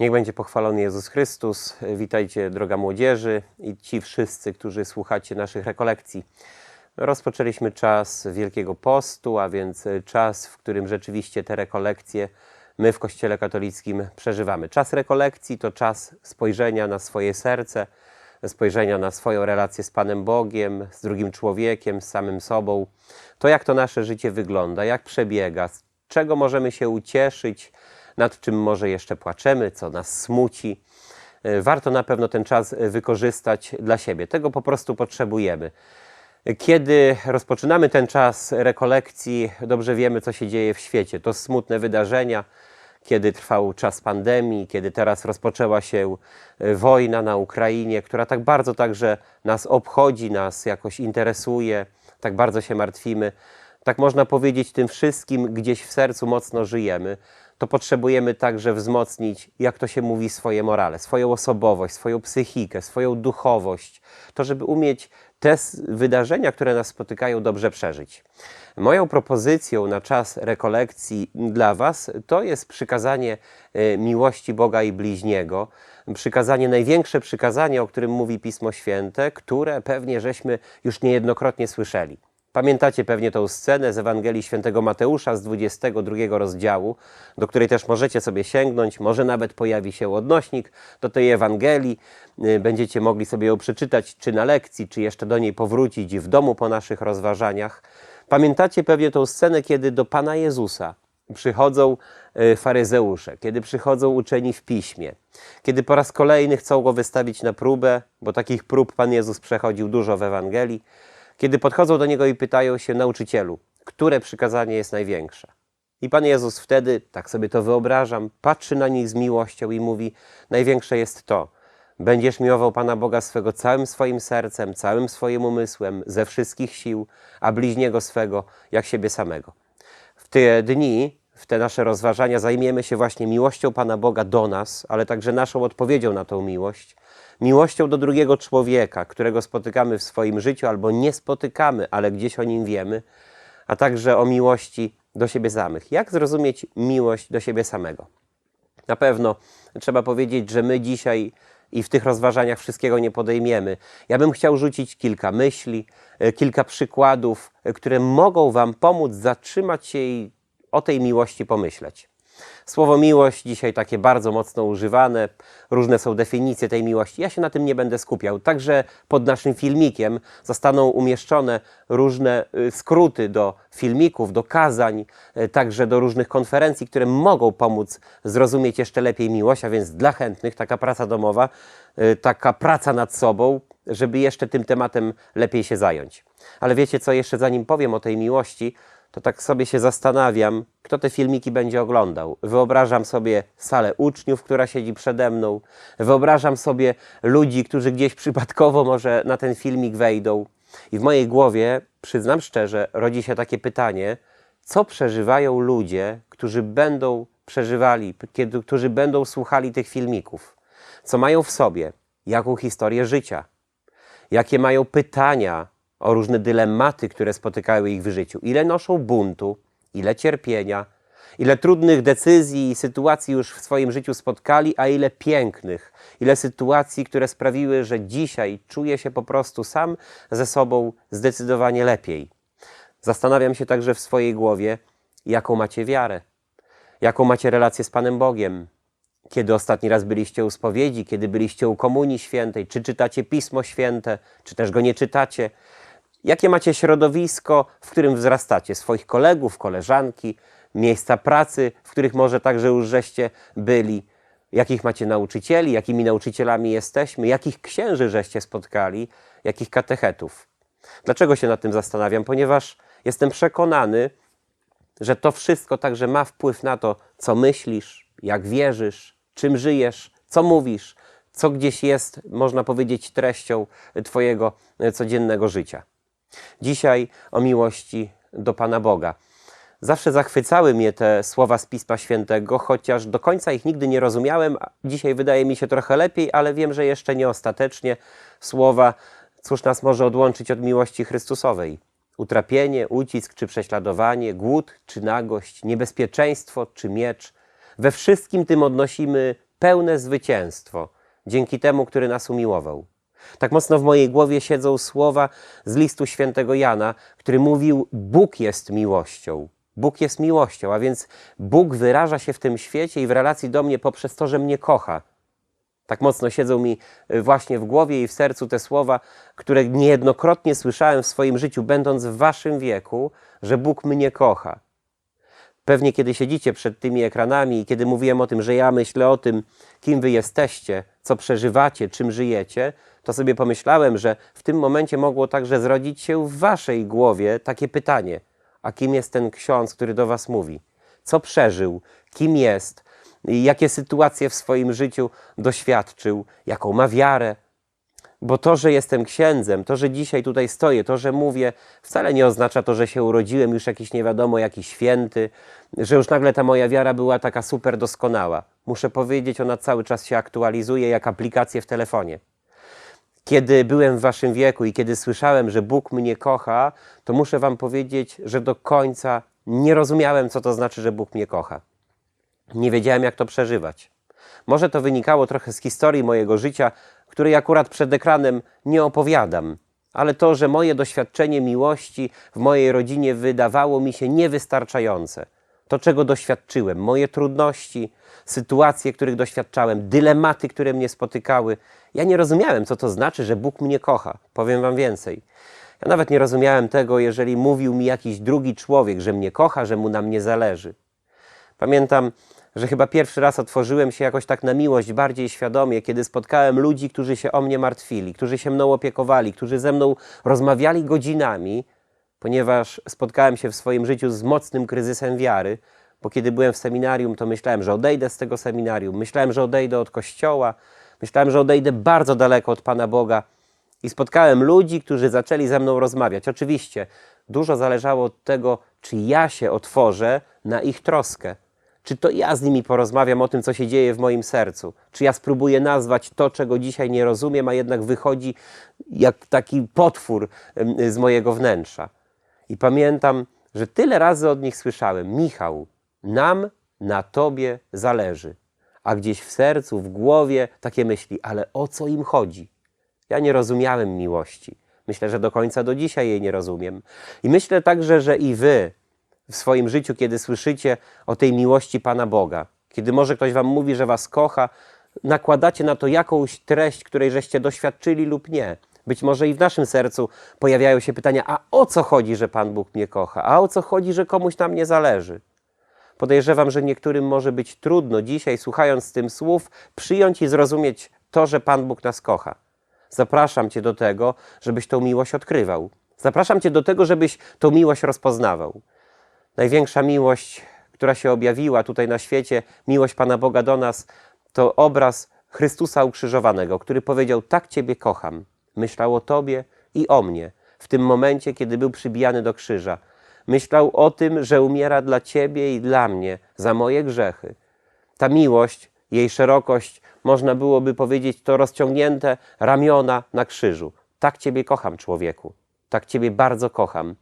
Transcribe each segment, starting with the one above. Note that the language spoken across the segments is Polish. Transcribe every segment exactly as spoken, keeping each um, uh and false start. Niech będzie pochwalony Jezus Chrystus. Witajcie, droga młodzieży i ci wszyscy, którzy słuchacie naszych rekolekcji. Rozpoczęliśmy czas Wielkiego Postu, a więc czas, w którym rzeczywiście te rekolekcje my w Kościele katolickim przeżywamy. Czas rekolekcji to czas spojrzenia na swoje serce, spojrzenia na swoją relację z Panem Bogiem, z drugim człowiekiem, z samym sobą. To, jak to nasze życie wygląda, jak przebiega, z czego możemy się ucieszyć, nad czym może jeszcze płaczemy, co nas smuci. Warto na pewno ten czas wykorzystać dla siebie. Tego po prostu potrzebujemy. Kiedy rozpoczynamy ten czas rekolekcji, dobrze wiemy, co się dzieje w świecie. To smutne wydarzenia, kiedy trwał czas pandemii, kiedy teraz rozpoczęła się wojna na Ukrainie, która tak bardzo także nas obchodzi, nas jakoś interesuje, tak bardzo się martwimy. Tak można powiedzieć, tym wszystkim gdzieś w sercu mocno żyjemy. To potrzebujemy także wzmocnić, jak to się mówi, swoje morale, swoją osobowość, swoją psychikę, swoją duchowość. To, żeby umieć te wydarzenia, które nas spotykają, dobrze przeżyć. Moją propozycją na czas rekolekcji dla Was to jest przykazanie miłości Boga i bliźniego. Przykazanie, największe przykazanie, o którym mówi Pismo Święte, które pewnie żeśmy już niejednokrotnie słyszeli. Pamiętacie pewnie tą scenę z Ewangelii Świętego Mateusza z dwudziestego drugiego rozdziału, do której też możecie sobie sięgnąć, może nawet pojawi się odnośnik do tej Ewangelii. Będziecie mogli sobie ją przeczytać czy na lekcji, czy jeszcze do niej powrócić w domu po naszych rozważaniach. Pamiętacie pewnie tą scenę, kiedy do Pana Jezusa przychodzą faryzeusze, kiedy przychodzą uczeni w Piśmie, kiedy po raz kolejny chcą Go wystawić na próbę, bo takich prób Pan Jezus przechodził dużo w Ewangelii. Kiedy podchodzą do Niego i pytają się: nauczycielu, które przykazanie jest największe? I Pan Jezus wtedy, tak sobie to wyobrażam, patrzy na nich z miłością i mówi: największe jest to, będziesz miłował Pana Boga swego całym swoim sercem, całym swoim umysłem, ze wszystkich sił, a bliźniego swego jak siebie samego. W te dni, w te nasze rozważania zajmiemy się właśnie miłością Pana Boga do nas, ale także naszą odpowiedzią na tą miłość. Miłością do drugiego człowieka, którego spotykamy w swoim życiu albo nie spotykamy, ale gdzieś o nim wiemy, a także o miłości do siebie samych. Jak zrozumieć miłość do siebie samego? Na pewno trzeba powiedzieć, że my dzisiaj i w tych rozważaniach wszystkiego nie podejmiemy. Ja bym chciał rzucić kilka myśli, kilka przykładów, które mogą Wam pomóc zatrzymać się i o tej miłości pomyśleć. Słowo miłość dzisiaj takie bardzo mocno używane, różne są definicje tej miłości. Ja się na tym nie będę skupiał. Także pod naszym filmikiem zostaną umieszczone różne skróty do filmików, do kazań, także do różnych konferencji, które mogą pomóc zrozumieć jeszcze lepiej miłość, a więc dla chętnych taka praca domowa, taka praca nad sobą, żeby jeszcze tym tematem lepiej się zająć. Ale wiecie co, jeszcze zanim powiem o tej miłości, to tak sobie się zastanawiam, kto te filmiki będzie oglądał. Wyobrażam sobie salę uczniów, która siedzi przede mną. Wyobrażam sobie ludzi, którzy gdzieś przypadkowo może na ten filmik wejdą. I w mojej głowie, przyznam szczerze, rodzi się takie pytanie, co przeżywają ludzie, którzy będą przeżywali, kiedy, którzy będą słuchali tych filmików. Co mają w sobie, jaką historię życia, jakie mają pytania o różne dylematy, które spotykały ich w życiu. Ile noszą buntu, ile cierpienia, ile trudnych decyzji i sytuacji już w swoim życiu spotkali, a ile pięknych, ile sytuacji, które sprawiły, że dzisiaj czuję się po prostu sam ze sobą zdecydowanie lepiej. Zastanawiam się także w swojej głowie, jaką macie wiarę, jaką macie relację z Panem Bogiem. Kiedy ostatni raz byliście u spowiedzi, kiedy byliście u Komunii Świętej, czy czytacie Pismo Święte, czy też go nie czytacie. Jakie macie środowisko, w którym wzrastacie? Swoich kolegów, koleżanki, miejsca pracy, w których może także już żeście byli? Jakich macie nauczycieli? Jakimi nauczycielami jesteśmy? Jakich księży żeście spotkali? Jakich katechetów? Dlaczego się nad tym zastanawiam? Ponieważ jestem przekonany, że to wszystko także ma wpływ na to, co myślisz, jak wierzysz, czym żyjesz, co mówisz, co gdzieś jest, można powiedzieć, treścią Twojego codziennego życia. Dzisiaj o miłości do Pana Boga. Zawsze zachwycały mnie te słowa z Pisma Świętego, chociaż do końca ich nigdy nie rozumiałem. Dzisiaj wydaje mi się trochę lepiej, ale wiem, że jeszcze nie ostatecznie. Słowa, cóż nas może odłączyć od miłości Chrystusowej? Utrapienie, ucisk czy prześladowanie, głód czy nagość, niebezpieczeństwo czy miecz. We wszystkim tym odnosimy pełne zwycięstwo dzięki temu, który nas umiłował. Tak mocno w mojej głowie siedzą słowa z listu świętego Jana, który mówił: Bóg jest miłością. Bóg jest miłością, a więc Bóg wyraża się w tym świecie i w relacji do mnie poprzez to, że mnie kocha. Tak mocno siedzą mi właśnie w głowie i w sercu te słowa, które niejednokrotnie słyszałem w swoim życiu, będąc w waszym wieku, że Bóg mnie kocha. Pewnie kiedy siedzicie przed tymi ekranami i kiedy mówiłem o tym, że ja myślę o tym, kim wy jesteście, co przeżywacie, czym żyjecie, to sobie pomyślałem, że w tym momencie mogło także zrodzić się w waszej głowie takie pytanie: a kim jest ten ksiądz, który do was mówi? Co przeżył? Kim jest? Jakie sytuacje w swoim życiu doświadczył? Jaką ma wiarę? Bo to, że jestem księdzem, to, że dzisiaj tutaj stoję, to, że mówię, wcale nie oznacza to, że się urodziłem już jakiś nie wiadomo jaki święty, że już nagle ta moja wiara była taka super doskonała. Muszę powiedzieć, ona cały czas się aktualizuje jak aplikacje w telefonie. Kiedy byłem w waszym wieku i kiedy słyszałem, że Bóg mnie kocha, to muszę wam powiedzieć, że do końca nie rozumiałem, co to znaczy, że Bóg mnie kocha. Nie wiedziałem, jak to przeżywać. Może to wynikało trochę z historii mojego życia, której akurat przed ekranem nie opowiadam, ale to, że moje doświadczenie miłości w mojej rodzinie wydawało mi się niewystarczające. To, czego doświadczyłem, moje trudności, sytuacje, których doświadczałem, dylematy, które mnie spotykały. Ja nie rozumiałem, co to znaczy, że Bóg mnie kocha. Powiem wam więcej. Ja nawet nie rozumiałem tego, jeżeli mówił mi jakiś drugi człowiek, że mnie kocha, że mu na mnie zależy. Pamiętam, że chyba pierwszy raz otworzyłem się jakoś tak na miłość bardziej świadomie, kiedy spotkałem ludzi, którzy się o mnie martwili, którzy się mną opiekowali, którzy ze mną rozmawiali godzinami, ponieważ spotkałem się w swoim życiu z mocnym kryzysem wiary, bo kiedy byłem w seminarium, to myślałem, że odejdę z tego seminarium, myślałem, że odejdę od Kościoła, myślałem, że odejdę bardzo daleko od Pana Boga i spotkałem ludzi, którzy zaczęli ze mną rozmawiać. Oczywiście dużo zależało od tego, czy ja się otworzę na ich troskę, czy to ja z nimi porozmawiam o tym, co się dzieje w moim sercu, czy ja spróbuję nazwać to, czego dzisiaj nie rozumiem, a jednak wychodzi jak taki potwór z mojego wnętrza. I pamiętam, że tyle razy od nich słyszałem: Michał, nam na tobie zależy. A gdzieś w sercu, w głowie takie myśli: ale o co im chodzi? Ja nie rozumiałem miłości. Myślę, że do końca do dzisiaj jej nie rozumiem. I myślę także, że i wy w swoim życiu, kiedy słyszycie o tej miłości Pana Boga, kiedy może ktoś wam mówi, że was kocha, nakładacie na to jakąś treść, której żeście doświadczyli lub nie. Być może i w naszym sercu pojawiają się pytania: a o co chodzi, że Pan Bóg mnie kocha? A o co chodzi, że komuś na mnie zależy? Podejrzewam, że niektórym może być trudno dzisiaj, słuchając tym słów, przyjąć i zrozumieć to, że Pan Bóg nas kocha. Zapraszam cię do tego, żebyś tą miłość odkrywał. Zapraszam cię do tego, żebyś tą miłość rozpoznawał. Największa miłość, która się objawiła tutaj na świecie, miłość Pana Boga do nas, to obraz Chrystusa ukrzyżowanego, który powiedział: tak ciebie kocham. Myślał o tobie i o mnie w tym momencie, kiedy był przybijany do krzyża. Myślał o tym, że umiera dla ciebie i dla mnie, za moje grzechy. Ta miłość, jej szerokość, można byłoby powiedzieć, to rozciągnięte ramiona na krzyżu. Tak ciebie kocham, człowieku. Tak ciebie bardzo kocham.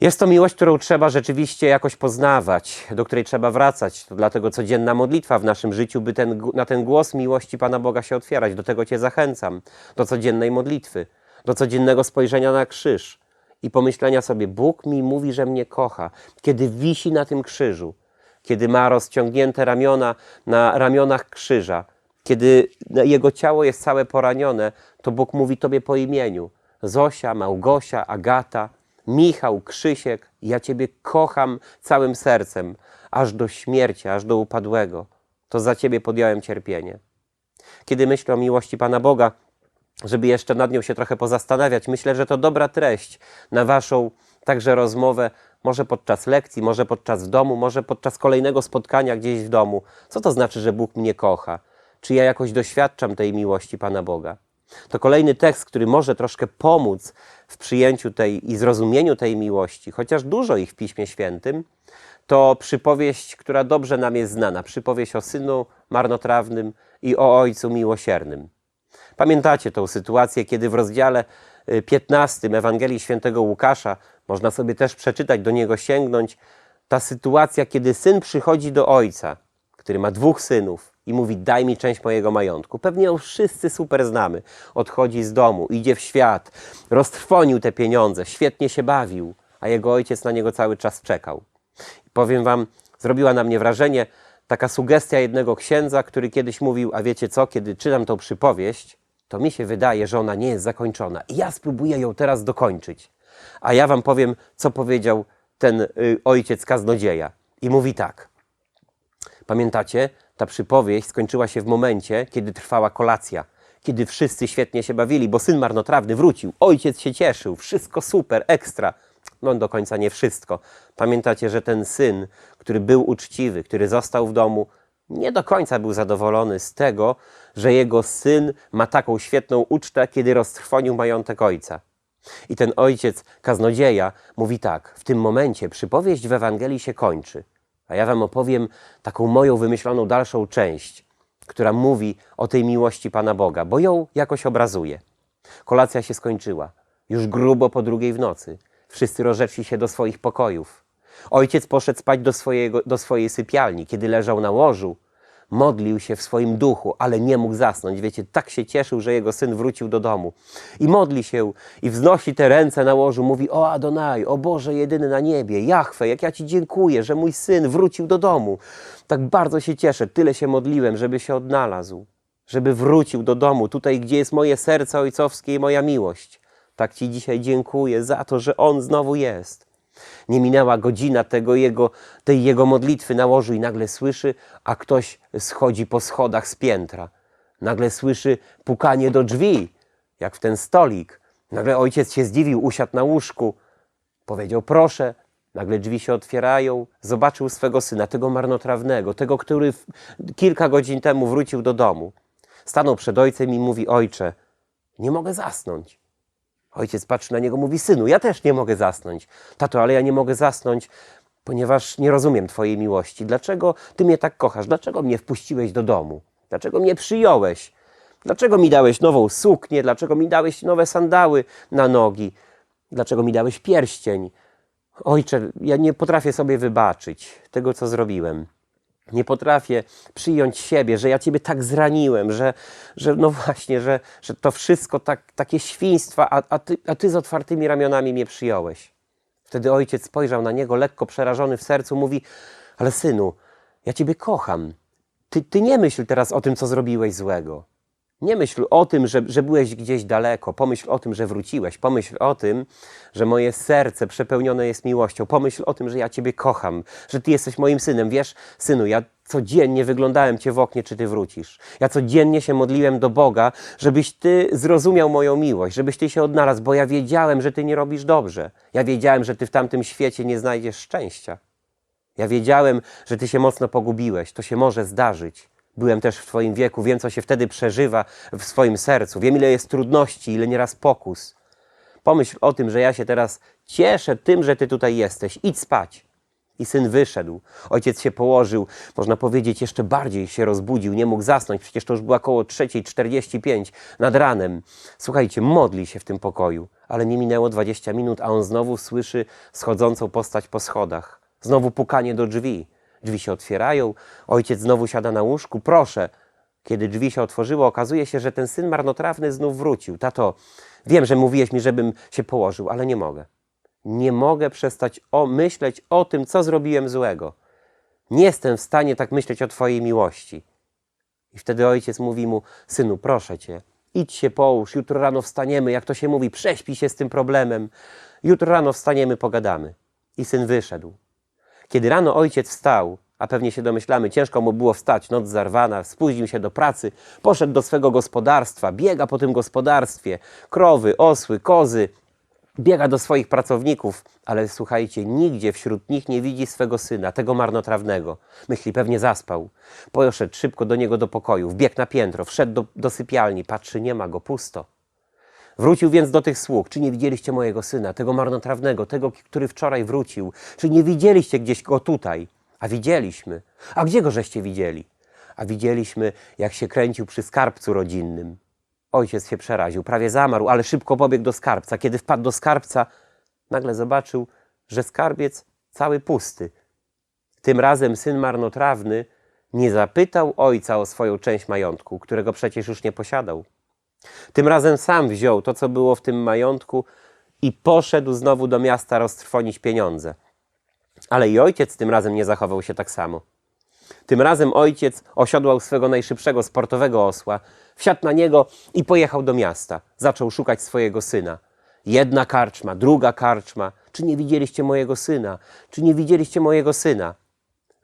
Jest to miłość, którą trzeba rzeczywiście jakoś poznawać, do której trzeba wracać. To dlatego codzienna modlitwa w naszym życiu, by ten, na ten głos miłości Pana Boga się otwierać. Do tego cię zachęcam. Do codziennej modlitwy, do codziennego spojrzenia na krzyż i pomyślenia sobie: Bóg mi mówi, że mnie kocha. Kiedy wisi na tym krzyżu, kiedy ma rozciągnięte ramiona na ramionach krzyża, kiedy jego ciało jest całe poranione, to Bóg mówi tobie po imieniu: Zosia, Małgosia, Agata, Michał, Krzysiek, ja ciebie kocham całym sercem, aż do śmierci, aż do upadłego. To za ciebie podjąłem cierpienie. Kiedy myślę o miłości Pana Boga, żeby jeszcze nad nią się trochę pozastanawiać, myślę, że to dobra treść na waszą także rozmowę, może podczas lekcji, może podczas w domu, może podczas kolejnego spotkania gdzieś w domu. Co to znaczy, że Bóg mnie kocha? Czy ja jakoś doświadczam tej miłości Pana Boga? To kolejny tekst, który może troszkę pomóc w przyjęciu tej i zrozumieniu tej miłości, chociaż dużo ich w Piśmie Świętym, to przypowieść, która dobrze nam jest znana. Przypowieść o synu marnotrawnym i o ojcu miłosiernym. Pamiętacie tę sytuację, kiedy w rozdziale piętnastym Ewangelii Świętego Łukasza, można sobie też przeczytać, do niego sięgnąć, ta sytuacja, kiedy syn przychodzi do ojca, który ma dwóch synów. i mówi: daj mi część mojego majątku. Pewnie ją wszyscy super znamy. Odchodzi z domu, idzie w świat, roztrwonił te pieniądze, świetnie się bawił, a jego ojciec na niego cały czas czekał. I powiem wam, zrobiła na mnie wrażenie taka sugestia jednego księdza, który kiedyś mówił: a wiecie co, kiedy czytam tą przypowieść, to mi się wydaje, że ona nie jest zakończona i ja spróbuję ją teraz dokończyć. A ja wam powiem, co powiedział ten y, ojciec kaznodzieja. I mówi tak. Pamiętacie? Ta przypowieść skończyła się w momencie, kiedy trwała kolacja, kiedy wszyscy świetnie się bawili, bo syn marnotrawny wrócił, ojciec się cieszył, wszystko super, ekstra. No do końca nie wszystko. Pamiętacie, że ten syn, który był uczciwy, który został w domu, nie do końca był zadowolony z tego, że jego syn ma taką świetną ucztę, kiedy roztrwonił majątek ojca. I ten ojciec kaznodzieja mówi tak: w tym momencie przypowieść w Ewangelii się kończy, a ja wam opowiem taką moją wymyśloną dalszą część, która mówi o tej miłości Pana Boga, bo ją jakoś obrazuje. Kolacja się skończyła, już grubo po drugiej w nocy. Wszyscy rozeszli się do swoich pokojów. Ojciec poszedł spać do, swojego, do swojej sypialni. Kiedy leżał na łożu, modlił się w swoim duchu, ale nie mógł zasnąć. Wiecie, tak się cieszył, że jego syn wrócił do domu. I modli się i wznosi te ręce na łożu. Mówi: o Adonai, o Boże jedyny na niebie, Jahwe, jak ja Ci dziękuję, że mój syn wrócił do domu. Tak bardzo się cieszę, tyle się modliłem, żeby się odnalazł, żeby wrócił do domu, tutaj, gdzie jest moje serce ojcowskie i moja miłość. Tak Ci dzisiaj dziękuję za to, że on znowu jest. Nie minęła godzina tego jego, tej jego modlitwy na łożu i nagle słyszy, a ktoś schodzi po schodach z piętra. Nagle słyszy pukanie do drzwi, jak w ten stolik. Nagle ojciec się zdziwił, usiadł na łóżku, powiedział: proszę. Nagle drzwi się otwierają, zobaczył swego syna, tego marnotrawnego, tego, który kilka godzin temu wrócił do domu. Stanął przed ojcem i mówi: ojcze, nie mogę zasnąć. Ojciec patrzy na niego, mówi: synu, ja też nie mogę zasnąć. Tato, ale ja nie mogę zasnąć, ponieważ nie rozumiem twojej miłości. Dlaczego ty mnie tak kochasz? Dlaczego mnie wpuściłeś do domu? Dlaczego mnie przyjąłeś? Dlaczego mi dałeś nową suknię? Dlaczego mi dałeś nowe sandały na nogi? Dlaczego mi dałeś pierścień? Ojcze, ja nie potrafię sobie wybaczyć tego, co zrobiłem. Nie potrafię przyjąć siebie, że ja Ciebie tak zraniłem, że, że no właśnie, że, że to wszystko tak, takie świństwa, a, a, ty, a Ty z otwartymi ramionami mnie przyjąłeś. Wtedy ojciec spojrzał na niego, lekko przerażony w sercu, mówi: ale synu, ja Ciebie kocham. Ty, ty nie myśl teraz o tym, co zrobiłeś złego. Nie myśl o tym, że, że byłeś gdzieś daleko. Pomyśl o tym, że wróciłeś. Pomyśl o tym, że moje serce przepełnione jest miłością. Pomyśl o tym, że ja Ciebie kocham, że Ty jesteś moim synem. Wiesz, synu, ja codziennie wyglądałem Cię w oknie, czy Ty wrócisz. Ja codziennie się modliłem do Boga, żebyś Ty zrozumiał moją miłość, żebyś Ty się odnalazł, bo ja wiedziałem, że Ty nie robisz dobrze. Ja wiedziałem, że Ty w tamtym świecie nie znajdziesz szczęścia. Ja wiedziałem, że Ty się mocno pogubiłeś. To się może zdarzyć. Byłem też w Twoim wieku, wiem, co się wtedy przeżywa w swoim sercu. Wiem, ile jest trudności, ile nieraz pokus. Pomyśl o tym, że ja się teraz cieszę tym, że Ty tutaj jesteś. Idź spać. I syn wyszedł. Ojciec się położył, można powiedzieć, jeszcze bardziej się rozbudził. Nie mógł zasnąć, przecież to już było około trzecia czterdzieści pięć nad ranem. Słuchajcie, modli się w tym pokoju, ale nie minęło dwadzieścia minut, a on znowu słyszy schodzącą postać po schodach. Znowu pukanie do drzwi. Drzwi się otwierają, ojciec znowu siada na łóżku: proszę. Kiedy drzwi się otworzyły, okazuje się, że ten syn marnotrawny znów wrócił. Tato, wiem, że mówiłeś mi, żebym się położył, ale nie mogę. Nie mogę przestać o, myśleć o tym, co zrobiłem złego. Nie jestem w stanie tak myśleć o Twojej miłości. I wtedy ojciec mówi mu: synu, proszę Cię, idź się połóż, jutro rano wstaniemy, jak to się mówi, prześpij się z tym problemem. Jutro rano wstaniemy, pogadamy. I syn wyszedł. Kiedy rano ojciec wstał, a pewnie się domyślamy, ciężko mu było wstać, noc zarwana, spóźnił się do pracy, poszedł do swego gospodarstwa, biega po tym gospodarstwie, krowy, osły, kozy, biega do swoich pracowników, ale słuchajcie, nigdzie wśród nich nie widzi swego syna, tego marnotrawnego. Myśli, pewnie zaspał. Poszedł szybko do niego do pokoju, wbiegł na piętro, wszedł do, do sypialni, patrzy, nie ma go, pusto. Wrócił więc do tych sług: czy nie widzieliście mojego syna, tego marnotrawnego, tego, który wczoraj wrócił? Czy nie widzieliście gdzieś go tutaj? A widzieliśmy. A gdzie go żeście widzieli? A widzieliśmy, jak się kręcił przy skarbcu rodzinnym. Ojciec się przeraził, prawie zamarł, ale szybko pobiegł do skarbca. Kiedy wpadł do skarbca, nagle zobaczył, że skarbiec cały pusty. Tym razem syn marnotrawny nie zapytał ojca o swoją część majątku, którego przecież już nie posiadał. Tym razem sam wziął to, co było w tym majątku i poszedł znowu do miasta roztrwonić pieniądze. Ale i ojciec tym razem nie zachował się tak samo. Tym razem ojciec osiodłał swego najszybszego sportowego osła, wsiadł na niego i pojechał do miasta. Zaczął szukać swojego syna. Jedna karczma, druga karczma. Czy nie widzieliście mojego syna? Czy nie widzieliście mojego syna?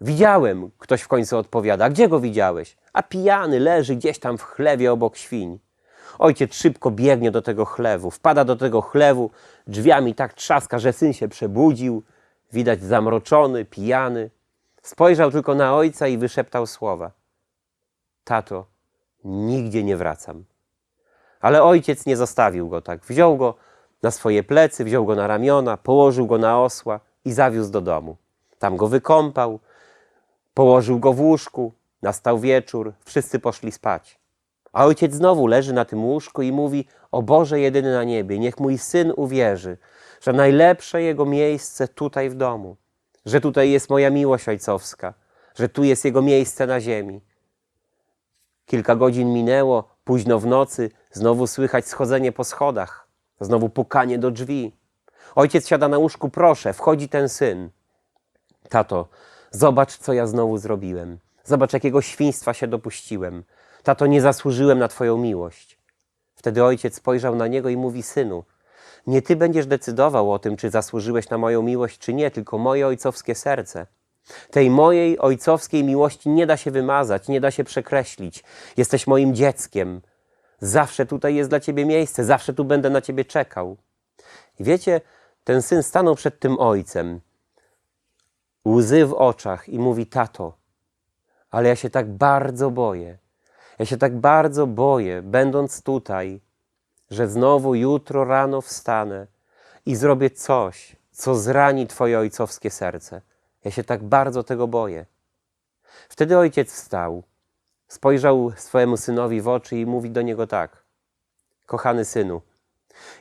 Widziałem, ktoś w końcu odpowiada. Gdzie go widziałeś? A pijany leży gdzieś tam w chlewie obok świń. Ojciec szybko biegnie do tego chlewu, wpada do tego chlewu, drzwiami tak trzaska, że syn się przebudził. Widać zamroczony, pijany. Spojrzał tylko na ojca i wyszeptał słowa. Tato, nigdzie nie wracam. Ale ojciec nie zostawił go tak. Wziął go na swoje plecy, wziął go na ramiona, położył go na osła i zawiózł do domu. Tam go wykąpał, położył go w łóżku. Nastał wieczór, wszyscy poszli spać. A ojciec znowu leży na tym łóżku i mówi: o Boże jedyny na niebie, niech mój syn uwierzy, że najlepsze jego miejsce tutaj w domu, że tutaj jest moja miłość ojcowska, że tu jest jego miejsce na ziemi. Kilka godzin minęło, późno w nocy, znowu słychać schodzenie po schodach, znowu pukanie do drzwi. Ojciec siada na łóżku: proszę, wchodzi ten syn. Tato, zobacz, co ja znowu zrobiłem. Zobacz, jakiego świństwa się dopuściłem. Tato, nie zasłużyłem na twoją miłość. Wtedy ojciec spojrzał na niego i mówi: synu, nie ty będziesz decydował o tym, czy zasłużyłeś na moją miłość, czy nie, tylko moje ojcowskie serce. Tej mojej ojcowskiej miłości nie da się wymazać, nie da się przekreślić. Jesteś moim dzieckiem. Zawsze tutaj jest dla ciebie miejsce, zawsze tu będę na ciebie czekał. I wiecie, ten syn stanął przed tym ojcem, łzy w oczach, i mówi: tato, ale ja się tak bardzo boję. Ja się tak bardzo boję, będąc tutaj, że znowu jutro rano wstanę i zrobię coś, co zrani twoje ojcowskie serce. Ja się tak bardzo tego boję. Wtedy ojciec wstał, spojrzał swojemu synowi w oczy i mówi do niego tak: kochany synu,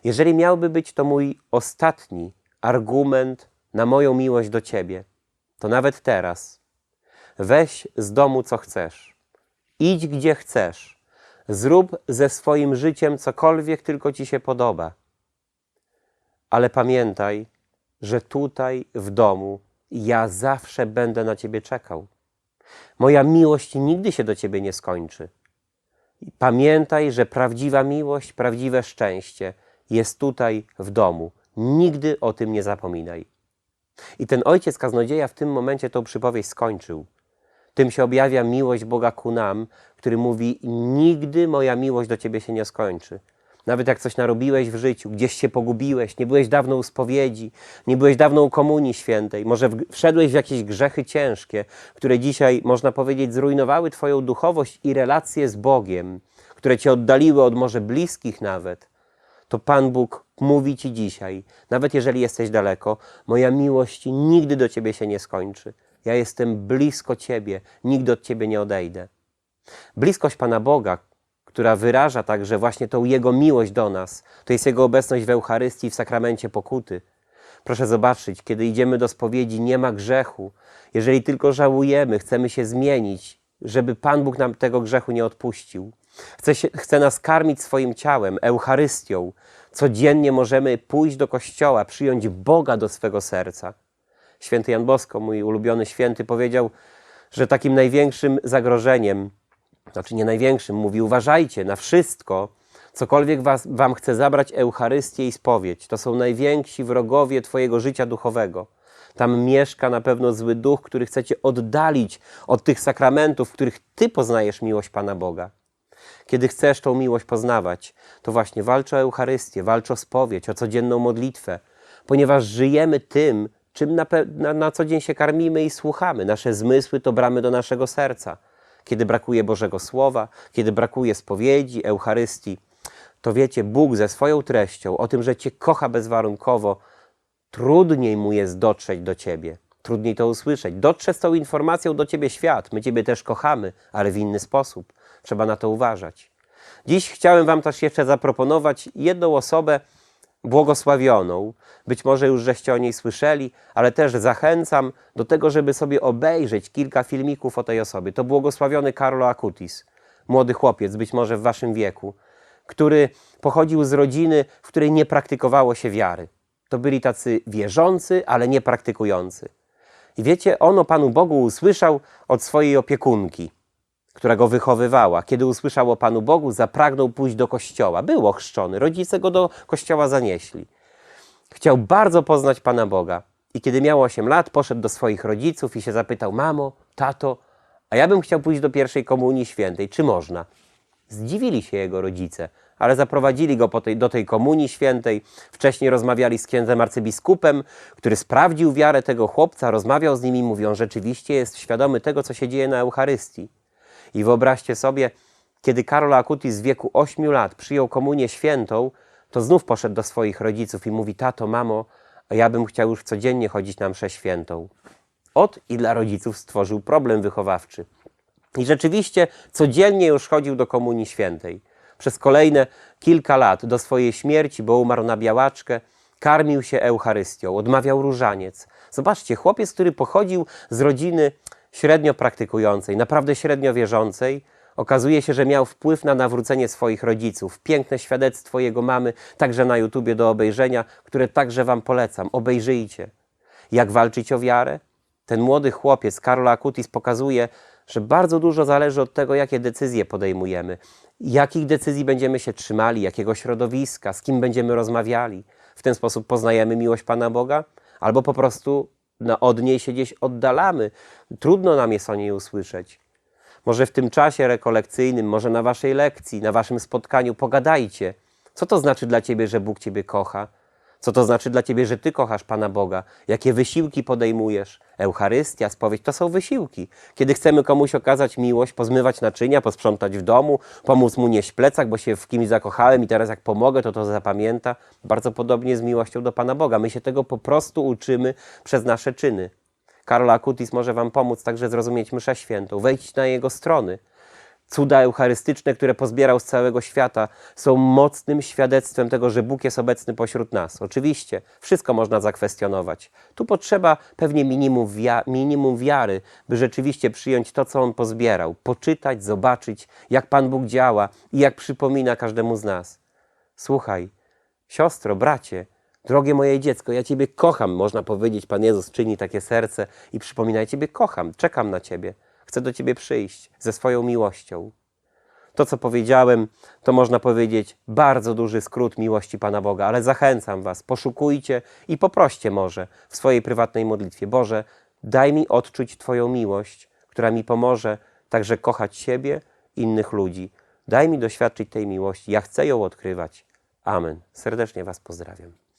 jeżeli miałby być to mój ostatni argument na moją miłość do ciebie, to nawet teraz weź z domu, co chcesz. Idź, gdzie chcesz. Zrób ze swoim życiem cokolwiek tylko ci się podoba. Ale pamiętaj, że tutaj w domu ja zawsze będę na ciebie czekał. Moja miłość nigdy się do ciebie nie skończy. Pamiętaj, że prawdziwa miłość, prawdziwe szczęście jest tutaj w domu. Nigdy o tym nie zapominaj. I ten ojciec kaznodzieja w tym momencie tą przypowieść skończył. Tym się objawia miłość Boga ku nam, który mówi: nigdy moja miłość do ciebie się nie skończy. Nawet jak coś narobiłeś w życiu, gdzieś się pogubiłeś, nie byłeś dawno u spowiedzi, nie byłeś dawno u Komunii Świętej, może wszedłeś w jakieś grzechy ciężkie, które dzisiaj, można powiedzieć, zrujnowały twoją duchowość i relacje z Bogiem, które cię oddaliły od może bliskich nawet, to Pan Bóg mówi ci dzisiaj, nawet jeżeli jesteś daleko: moja miłość nigdy do ciebie się nie skończy. Ja jestem blisko ciebie, nigdy od ciebie nie odejdę. Bliskość Pana Boga, która wyraża także właśnie tą Jego miłość do nas, to jest Jego obecność w Eucharystii, w sakramencie pokuty. Proszę zobaczyć, kiedy idziemy do spowiedzi, nie ma grzechu. Jeżeli tylko żałujemy, chcemy się zmienić, żeby Pan Bóg nam tego grzechu nie odpuścił. Chce, się, chce nas karmić swoim ciałem, Eucharystią. Codziennie możemy pójść do kościoła, przyjąć Boga do swego serca. Święty Jan Bosko, mój ulubiony święty, powiedział, że takim największym zagrożeniem, znaczy nie największym, mówi: uważajcie na wszystko, cokolwiek was, wam chce zabrać Eucharystię i spowiedź. To są najwięksi wrogowie twojego życia duchowego. Tam mieszka na pewno zły duch, który chce cię oddalić od tych sakramentów, w których ty poznajesz miłość Pana Boga. Kiedy chcesz tą miłość poznawać, to właśnie walcz o Eucharystię, walcz o spowiedź, o codzienną modlitwę, ponieważ żyjemy tym, czym na, na, na co dzień się karmimy i słuchamy. Nasze zmysły to bramy do naszego serca. Kiedy brakuje Bożego Słowa, kiedy brakuje spowiedzi, Eucharystii, to wiecie, Bóg ze swoją treścią, o tym, że cię kocha bezwarunkowo, trudniej mu jest dotrzeć do ciebie. Trudniej to usłyszeć. Dotrze z tą informacją do ciebie świat. My ciebie też kochamy, ale w inny sposób. Trzeba na to uważać. Dziś chciałem wam też jeszcze zaproponować jedną osobę, błogosławioną. Być może już żeście o niej słyszeli, ale też zachęcam do tego, żeby sobie obejrzeć kilka filmików o tej osobie. To błogosławiony Carlo Acutis, młody chłopiec, być może w waszym wieku, który pochodził z rodziny, w której nie praktykowało się wiary. To byli tacy wierzący, ale nie praktykujący. I wiecie, on o Panu Bogu usłyszał od swojej opiekunki, która go wychowywała. Kiedy usłyszał o Panu Bogu, zapragnął pójść do kościoła. Był ochrzczony, rodzice go do kościoła zanieśli. Chciał bardzo poznać Pana Boga. I kiedy miał osiem lat, poszedł do swoich rodziców i się zapytał: mamo, tato, a ja bym chciał pójść do pierwszej komunii świętej, czy można? Zdziwili się jego rodzice, ale zaprowadzili go po tej, do tej komunii świętej. Wcześniej rozmawiali z księdzem arcybiskupem, który sprawdził wiarę tego chłopca, rozmawiał z nim i mówił: rzeczywiście jest świadomy tego, co się dzieje na Eucharystii. I wyobraźcie sobie, kiedy Carlo Acutis z wieku ośmiu lat przyjął komunię świętą, to znów poszedł do swoich rodziców i mówi: tato, mamo, a ja bym chciał już codziennie chodzić na mszę świętą. Od i dla rodziców stworzył problem wychowawczy. I rzeczywiście codziennie już chodził do komunii świętej. Przez kolejne kilka lat do swojej śmierci, bo umarł na białaczkę, karmił się Eucharystią, odmawiał różaniec. Zobaczcie, chłopiec, który pochodził z rodziny średnio praktykującej, naprawdę średnio wierzącej, okazuje się, że miał wpływ na nawrócenie swoich rodziców. Piękne świadectwo jego mamy, także na YouTubie do obejrzenia, które także wam polecam. Obejrzyjcie. Jak walczyć o wiarę? Ten młody chłopiec, Carlo Acutis, pokazuje, że bardzo dużo zależy od tego, jakie decyzje podejmujemy, jakich decyzji będziemy się trzymali, jakiego środowiska, z kim będziemy rozmawiali. W ten sposób poznajemy miłość Pana Boga, albo po prostu no, od niej się gdzieś oddalamy. Trudno nam jest o niej usłyszeć. Może w tym czasie rekolekcyjnym, może na waszej lekcji, na waszym spotkaniu pogadajcie. Co to znaczy dla ciebie, że Bóg ciebie kocha? Co to znaczy dla ciebie, że ty kochasz Pana Boga? Jakie wysiłki podejmujesz? Eucharystia, spowiedź, to są wysiłki. Kiedy chcemy komuś okazać miłość, pozmywać naczynia, posprzątać w domu, pomóc mu nieść plecak, bo się w kimś zakochałem i teraz jak pomogę, to to zapamięta. Bardzo podobnie z miłością do Pana Boga. My się tego po prostu uczymy przez nasze czyny. Carlo Acutis może wam pomóc także zrozumieć mszę świętą. Wejdź na jego strony. Cuda eucharystyczne, które pozbierał z całego świata, są mocnym świadectwem tego, że Bóg jest obecny pośród nas. Oczywiście, wszystko można zakwestionować. Tu potrzeba pewnie minimum, wia- minimum wiary, by rzeczywiście przyjąć to, co On pozbierał. Poczytać, zobaczyć, jak Pan Bóg działa i jak przypomina każdemu z nas. Słuchaj, siostro, bracie, drogie moje dziecko, ja Ciebie kocham, można powiedzieć. Pan Jezus czyni takie serce i przypomina: ja Ciebie kocham, czekam na Ciebie. Chcę do Ciebie przyjść ze swoją miłością. To, co powiedziałem, to można powiedzieć bardzo duży skrót miłości Pana Boga, ale zachęcam was, poszukujcie i poproście może w swojej prywatnej modlitwie: Boże, daj mi odczuć Twoją miłość, która mi pomoże także kochać siebie, innych ludzi. Daj mi doświadczyć tej miłości, ja chcę ją odkrywać. Amen. Serdecznie was pozdrawiam.